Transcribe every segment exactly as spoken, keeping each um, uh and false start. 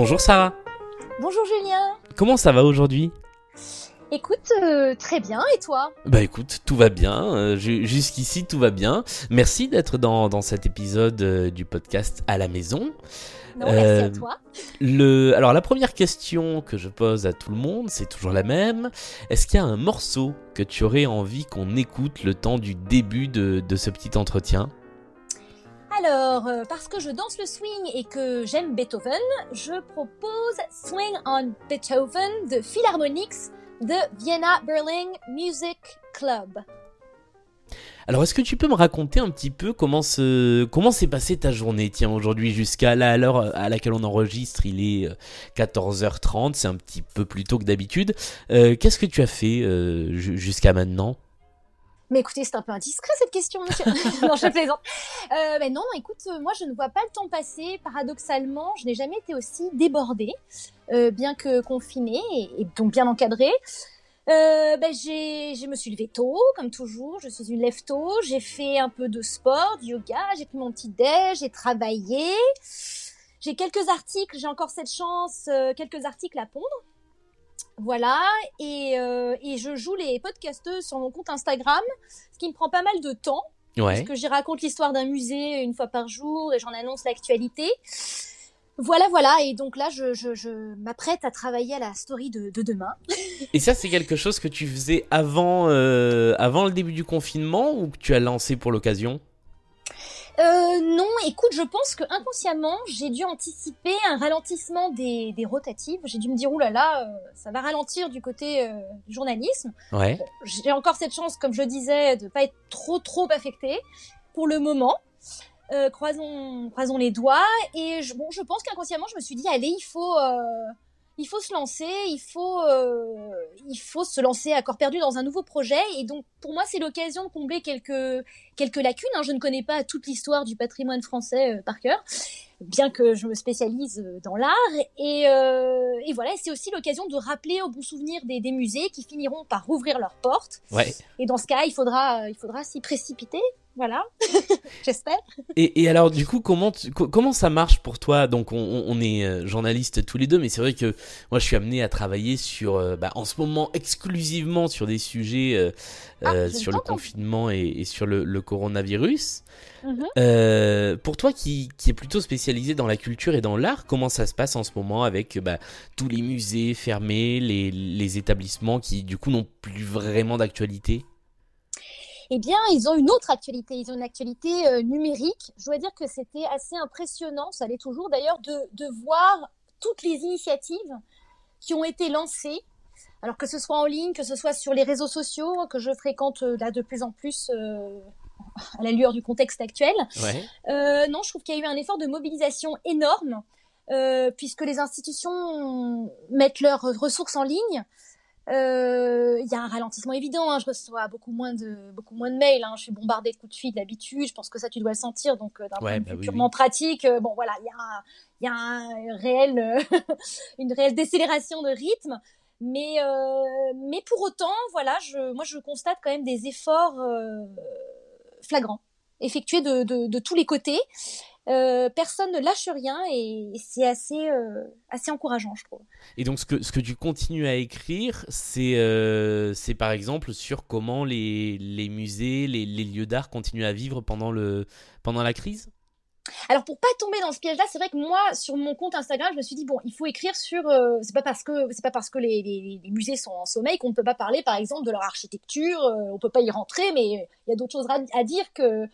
Bonjour Sarah. Bonjour Julien. Comment ça va aujourd'hui ? Écoute, euh, très bien, et toi ? Bah écoute, tout va bien, euh, j- jusqu'ici tout va bien. Merci d'être dans, dans cet épisode euh, du podcast à la maison. Non, merci euh, à toi. Le, alors la première question que je pose à tout le monde, c'est toujours la même. Est-ce qu'il y a un morceau que tu aurais envie qu'on écoute le temps du début de, de ce petit entretien ? Alors, euh, parce que je danse le swing et que j'aime Beethoven, je propose Swing on Beethoven de Philharmonics de Vienna Berlin Music Club. Alors, est-ce que tu peux me raconter un petit peu comment, se, comment s'est passée ta journée ? Tiens, aujourd'hui, jusqu'à la, l'heure à laquelle on enregistre, il est quatorze heures trente, c'est un petit peu plus tôt que d'habitude. Euh, qu'est-ce que tu as fait euh, jusqu'à maintenant ? Mais écoutez, c'est un peu indiscret cette question, monsieur. Non, je plaisante. Euh, mais non, écoute, moi, je ne vois pas le temps passer. Paradoxalement, je n'ai jamais été aussi débordée, euh, bien que confinée et, et donc bien encadrée. Euh, ben, j'ai, je me suis levée tôt, comme toujours. Je suis une lève tôt. J'ai fait un peu de sport, du yoga. J'ai pris mon petit déj. J'ai travaillé. J'ai quelques articles. J'ai encore cette chance, euh, quelques articles à pondre. Voilà, et, euh, et je joue les podcasteuses sur mon compte Instagram, ce qui me prend pas mal de temps, ouais. Parce que j'y raconte l'histoire d'un musée une fois par jour et j'en annonce l'actualité. Voilà, voilà, et donc là, je, je, je m'apprête à travailler à la story de, de demain. Et ça, c'est quelque chose que tu faisais avant, euh, avant le début du confinement ou que tu as lancé pour l'occasion ? Euh, non, écoute, je pense que inconsciemment, j'ai dû anticiper un ralentissement des, des rotatives. J'ai dû me dire, oulala, là là, euh, ça va ralentir du côté euh, du journalisme. Ouais. Bon, j'ai encore cette chance, comme je disais, de pas être trop, trop affectée pour le moment. Euh, croisons, croisons les doigts. Et je, bon, je pense qu'inconsciemment, je me suis dit, allez, il faut, euh, il faut se lancer, il faut, euh, il faut se lancer à corps perdu dans un nouveau projet. Et donc, pour moi, c'est l'occasion de combler quelques, quelques lacunes. Hein. Je ne connais pas toute l'histoire du patrimoine français euh, par cœur, bien que je me spécialise dans l'art. Et, euh, et voilà, c'est aussi l'occasion de rappeler au bon souvenir des, des musées qui finiront par rouvrir leurs portes. Ouais. Et dans ce cas, il faudra, il faudra s'y précipiter. Voilà, j'espère. Et, et alors, du coup, comment, tu, comment ça marche pour toi ? Donc, on, on est journalistes tous les deux, mais c'est vrai que moi, je suis amené à travailler sur, bah, en ce moment, exclusivement sur des sujets euh, ah, euh, sur le confinement et, et sur le, le coronavirus. Mm-hmm. Euh, pour toi, qui, qui est plutôt spécialisé dans la culture et dans l'art, comment ça se passe en ce moment avec bah, tous les musées fermés, les, les établissements qui, du coup, n'ont plus vraiment d'actualité ? Eh bien, ils ont une autre actualité, ils ont une actualité euh, numérique. Je dois dire que c'était assez impressionnant, ça l'est toujours d'ailleurs, de, de voir toutes les initiatives qui ont été lancées, alors que ce soit en ligne, que ce soit sur les réseaux sociaux, que je fréquente euh, là de plus en plus euh, à la lueur du contexte actuel. Ouais. Euh, non, je trouve qu'il y a eu un effort de mobilisation énorme, euh, puisque les institutions mettent leurs ressources en ligne. Il euh, y a un ralentissement évident, hein, je reçois beaucoup moins de, beaucoup moins de mails, hein, je suis bombardée de coups de fil d'habitude, je pense que ça tu dois le sentir, donc euh, d'un ouais, point de bah vue oui, purement oui. pratique, euh, bon voilà, il y a, un, y a un réel, euh, une réelle décélération de rythme, mais, euh, mais pour autant, voilà, je, moi je constate quand même des efforts euh, flagrants, effectués de, de, de tous les côtés, Euh, personne ne lâche rien et c'est assez, euh, assez encourageant, je trouve. Et donc, ce que, ce que tu continues à écrire, c'est, euh, c'est par exemple sur comment les, les musées, les, les lieux d'art continuent à vivre pendant, le, pendant la crise ? Alors, pour pas tomber dans ce piège-là, c'est vrai que moi, sur mon compte Instagram, je me suis dit, bon, il faut écrire sur... Euh, c'est pas parce que, c'est pas parce que les, les, les musées sont en sommeil qu'on ne peut pas parler, par exemple, de leur architecture, euh, on peut pas y rentrer, mais il y a d'autres choses à, à dire que...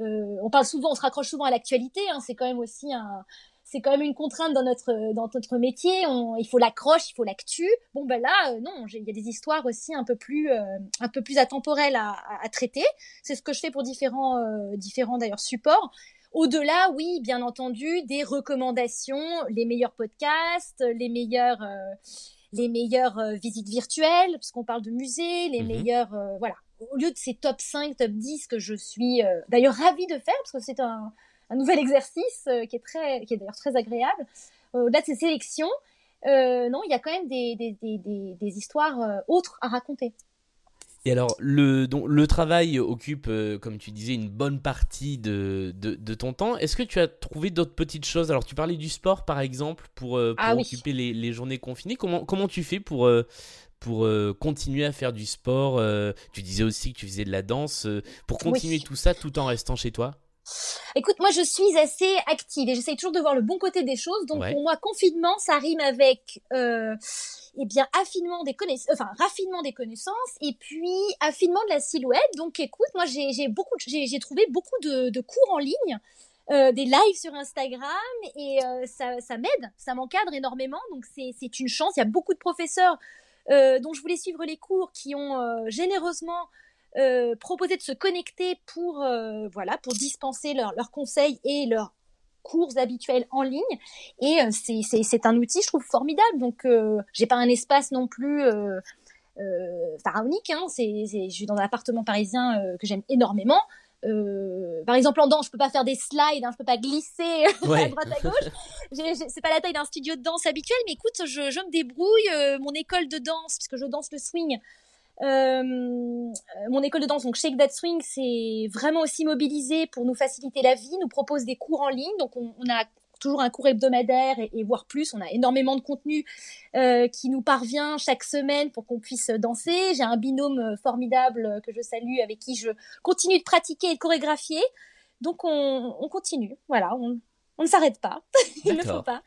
Euh, on parle souvent, on se raccroche souvent à l'actualité. Hein, c'est quand même aussi un, c'est quand même une contrainte dans notre dans notre métier. On, il faut l'accroche, il faut l'actu. Bon ben là, euh, non, il y a des histoires aussi un peu plus euh, un peu plus intemporelles à, à, à traiter. C'est ce que je fais pour différents euh, différents d'ailleurs supports. Au-delà, oui, bien entendu, des recommandations, les meilleurs podcasts, les meilleurs euh, les meilleures euh, visites virtuelles, puisqu'on parle de musées, les mmh. meilleurs euh, voilà. Au lieu de ces top cinq, top dix que je suis euh, d'ailleurs ravie de faire, parce que c'est un, un nouvel exercice euh, qui, est très, qui est d'ailleurs très agréable, euh, au-delà de ces sélections, euh, non, il y a quand même des, des, des, des, des histoires euh, autres à raconter. Et alors, le, donc, le travail occupe, euh, comme tu disais, une bonne partie de, de, de ton temps. Est-ce que tu as trouvé d'autres petites choses ? Alors, tu parlais du sport, par exemple, pour, euh, pour ah, occuper oui. les, les journées confinées. Comment, comment tu fais pour... Euh, pour euh, continuer à faire du sport, euh, tu disais aussi que tu faisais de la danse, euh, pour continuer oui. tout ça tout en restant chez toi ? Écoute, moi je suis assez active et j'essaye toujours de voir le bon côté des choses, donc ouais. pour moi confinement ça rime avec euh, eh bien, affinement des connaiss- enfin, raffinement des connaissances et puis affinement de la silhouette. Donc écoute, moi j'ai, j'ai, beaucoup, j'ai, j'ai trouvé beaucoup de, de cours en ligne, Euh, des lives sur Instagram et euh, ça, ça m'aide, ça m'encadre énormément, donc c'est, c'est une chance. Il y a beaucoup de professeurs euh, dont je voulais suivre les cours qui ont euh, généreusement euh, proposé de se connecter pour, euh, voilà, pour dispenser leurs leurs conseils et leurs cours habituels en ligne, et euh, c'est, c'est, c'est un outil, je trouve, formidable. Donc euh, j'ai pas un espace non plus euh, euh, pharaonique, hein. c'est, c'est, je suis dans un appartement parisien euh, que j'aime énormément. Euh, par exemple en danse, je peux pas faire des slides, hein, je peux pas glisser ouais. à droite à gauche. J'ai, j'ai, c'est pas la taille d'un studio de danse habituel, mais écoute, je, je me débrouille. Euh, mon école de danse, parce que je danse le swing, euh, mon école de danse, donc Shake That Swing, c'est vraiment aussi mobilisé pour nous faciliter la vie. Nous propose des cours en ligne, donc on, on a toujours un cours hebdomadaire et, et voire plus. On a énormément de contenu euh, qui nous parvient chaque semaine pour qu'on puisse danser. J'ai un binôme formidable que je salue, avec qui je continue de pratiquer et de chorégraphier. Donc on, on continue, voilà, on, on ne s'arrête pas, il ne faut pas.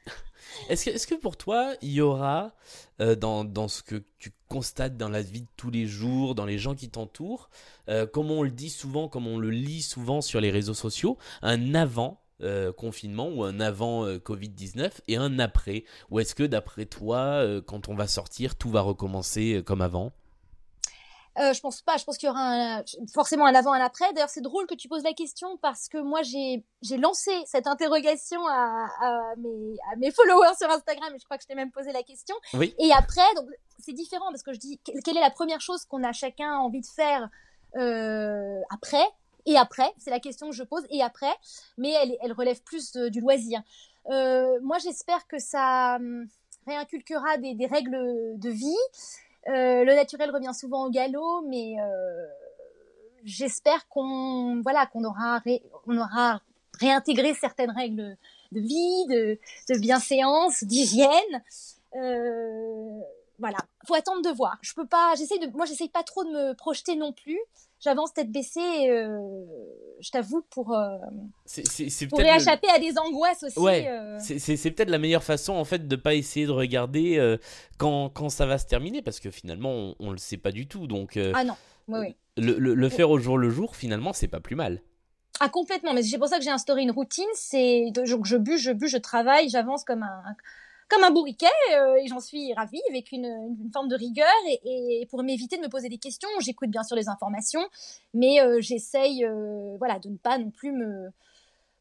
Est-ce que, est-ce que pour toi, il y aura, euh, dans, dans ce que tu constates dans la vie de tous les jours, dans les gens qui t'entourent, euh, comme on le dit souvent, comme on le lit souvent sur les réseaux sociaux, un avant Euh, confinement ou un avant euh, covid dix-neuf et un après, ou est-ce que d'après toi euh, quand on va sortir tout va recommencer euh, comme avant ? euh, Je pense pas, je pense qu'il y aura un, forcément un avant, un après. D'ailleurs c'est drôle que tu poses la question, parce que moi j'ai, j'ai lancé cette interrogation à, à, mes, à mes followers sur Instagram, et je crois que je t'ai même posé la question. Oui. Et après, donc, c'est différent, parce que je dis quelle est la première chose qu'on a chacun envie de faire euh, après ? Et après, c'est la question que je pose, et après, mais elle, elle relève plus de, du loisir. Euh, moi, j'espère que ça hum, réinculquera des, des règles de vie. Euh, le naturel revient souvent au galop, mais euh, j'espère qu'on, voilà, qu'on aura, ré, on aura réintégré certaines règles de vie, de, de bienséance, d'hygiène. Euh, voilà, faut attendre de voir. Je peux pas, j'essaie de, moi, j'essaie pas trop de me projeter non plus. J'avance tête baissée, euh, je t'avoue, pour, euh, c'est, c'est, c'est pour rééchapper le... à des angoisses aussi. Ouais, euh... c'est, c'est, c'est peut-être la meilleure façon, en fait, de ne pas essayer de regarder euh, quand, quand ça va se terminer, parce que finalement, on ne le sait pas du tout. Donc, euh, ah non, oui, oui. Le, le, le faire au jour le jour, finalement, c'est pas plus mal. Ah, complètement, mais c'est pour ça que j'ai instauré une routine. C'est de, je, je bus, je bus, je travaille, j'avance comme un... comme un bourriquet, euh, et j'en suis ravie, avec une, une forme de rigueur, et, et pour m'éviter de me poser des questions. J'écoute bien sûr les informations, mais euh, j'essaye euh, voilà, de ne pas non plus me,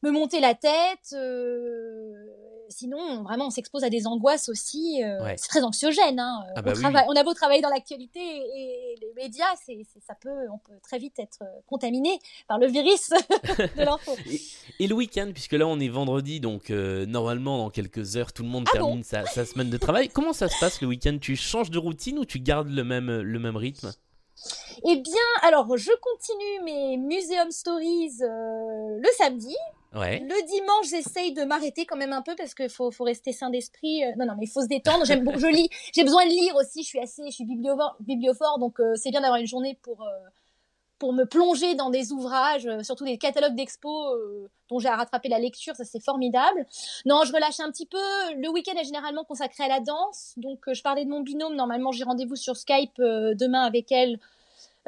me monter la tête, euh, sinon vraiment on s'expose à des angoisses aussi, euh, ouais. c'est très anxiogène, hein. Ah bah on, oui. trava- on a beau travailler dans l'actualité et, et les médias, c'est, c'est, ça peut, on peut très vite être contaminé par le virus de l'info. Et le week-end, puisque là on est vendredi, donc euh, normalement dans quelques heures tout le monde ah termine bon sa, sa semaine de travail. Comment ça se passe le week-end ? Tu changes de routine ou tu gardes le même, le même rythme ? Eh bien, alors je continue mes Museum Stories euh, le samedi. Ouais. Le dimanche, j'essaye de m'arrêter quand même un peu, parce qu'il faut, faut rester sain d'esprit. Euh, non, non, mais il faut se détendre. J'aime, bon, je lis. J'ai besoin de lire aussi. Je suis assez, je suis bibliophore, bibliophore donc euh, c'est bien d'avoir une journée pour... Euh, pour me plonger dans des ouvrages, surtout des catalogues d'expos euh, dont j'ai à rattraper la lecture, ça c'est formidable. Non, je relâche un petit peu. Le week-end est généralement consacré à la danse, donc euh, je parlais de mon binôme. Normalement, j'ai rendez-vous sur Skype euh, demain avec elle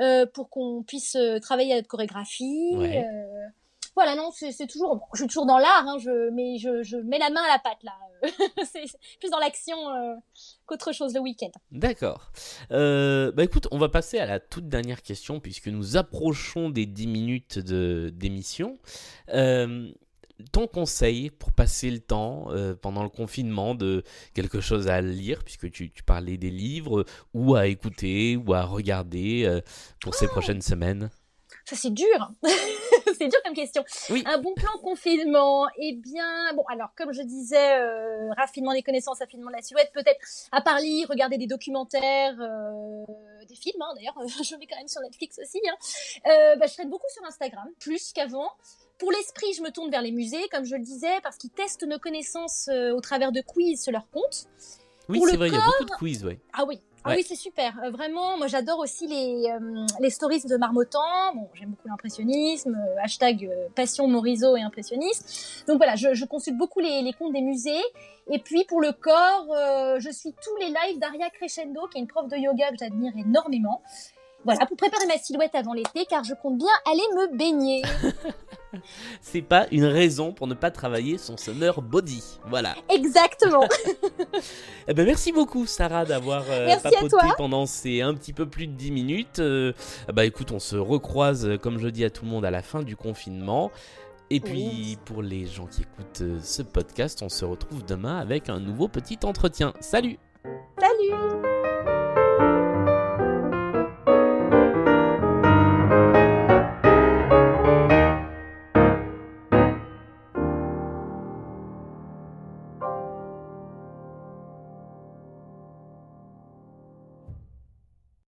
euh, pour qu'on puisse euh, travailler à notre chorégraphie. Ouais. Euh, voilà, non, c'est, c'est toujours... Bon, je suis toujours dans l'art, hein, je, mais je, je mets la main à la pâte, là. C'est plus dans l'action euh, qu'autre chose le week-end. D'accord. Euh, bah écoute, on va passer à la toute dernière question, puisque nous approchons des dix minutes de, d'émission. Euh, ton conseil pour passer le temps euh, pendant le confinement, de quelque chose à lire, puisque tu, tu parlais des livres, ou à écouter, ou à regarder euh, pour oh ces prochaines semaines ? Ça, c'est dur. c'est dur comme question. Oui. Un bon plan confinement. Eh bien, bon, alors comme je disais, euh, raffinement des connaissances, raffinement de la silhouette, peut-être à part lire, regarder des documentaires, euh, des films. Hein, d'ailleurs, je vais quand même sur Netflix aussi. Hein. Euh, bah, je traîne beaucoup sur Instagram, plus qu'avant. Pour l'esprit, je me tourne vers les musées, comme je le disais, parce qu'ils testent nos connaissances euh, au travers de quiz sur leur compte. Oui, pour c'est vrai, corps, il y a beaucoup de quiz, ouais. Ah oui. Ah ouais. Oui, c'est super. Euh, vraiment, moi, j'adore aussi les, euh, les stories de Marmottan. Bon, j'aime beaucoup l'impressionnisme. Euh, hashtag euh, passion Morisot et impressionnisme. Donc voilà, je, je consulte beaucoup les, les comptes des musées. Et puis, pour le corps, euh, je suis tous les lives d'Aria Crescendo, qui est une prof de yoga que j'admire énormément. Voilà, pour préparer ma silhouette avant l'été, car je compte bien aller me baigner. C'est pas une raison pour ne pas travailler son summer body, voilà. Exactement. Eh ben merci beaucoup Sarah d'avoir euh, papoté pendant ces un petit peu plus de dix minutes. Euh, bah écoute, on se recroise comme je dis à tout le monde à la fin du confinement. Et puis oui. Pour les gens qui écoutent euh, ce podcast, on se retrouve demain avec un nouveau petit entretien. Salut. Salut.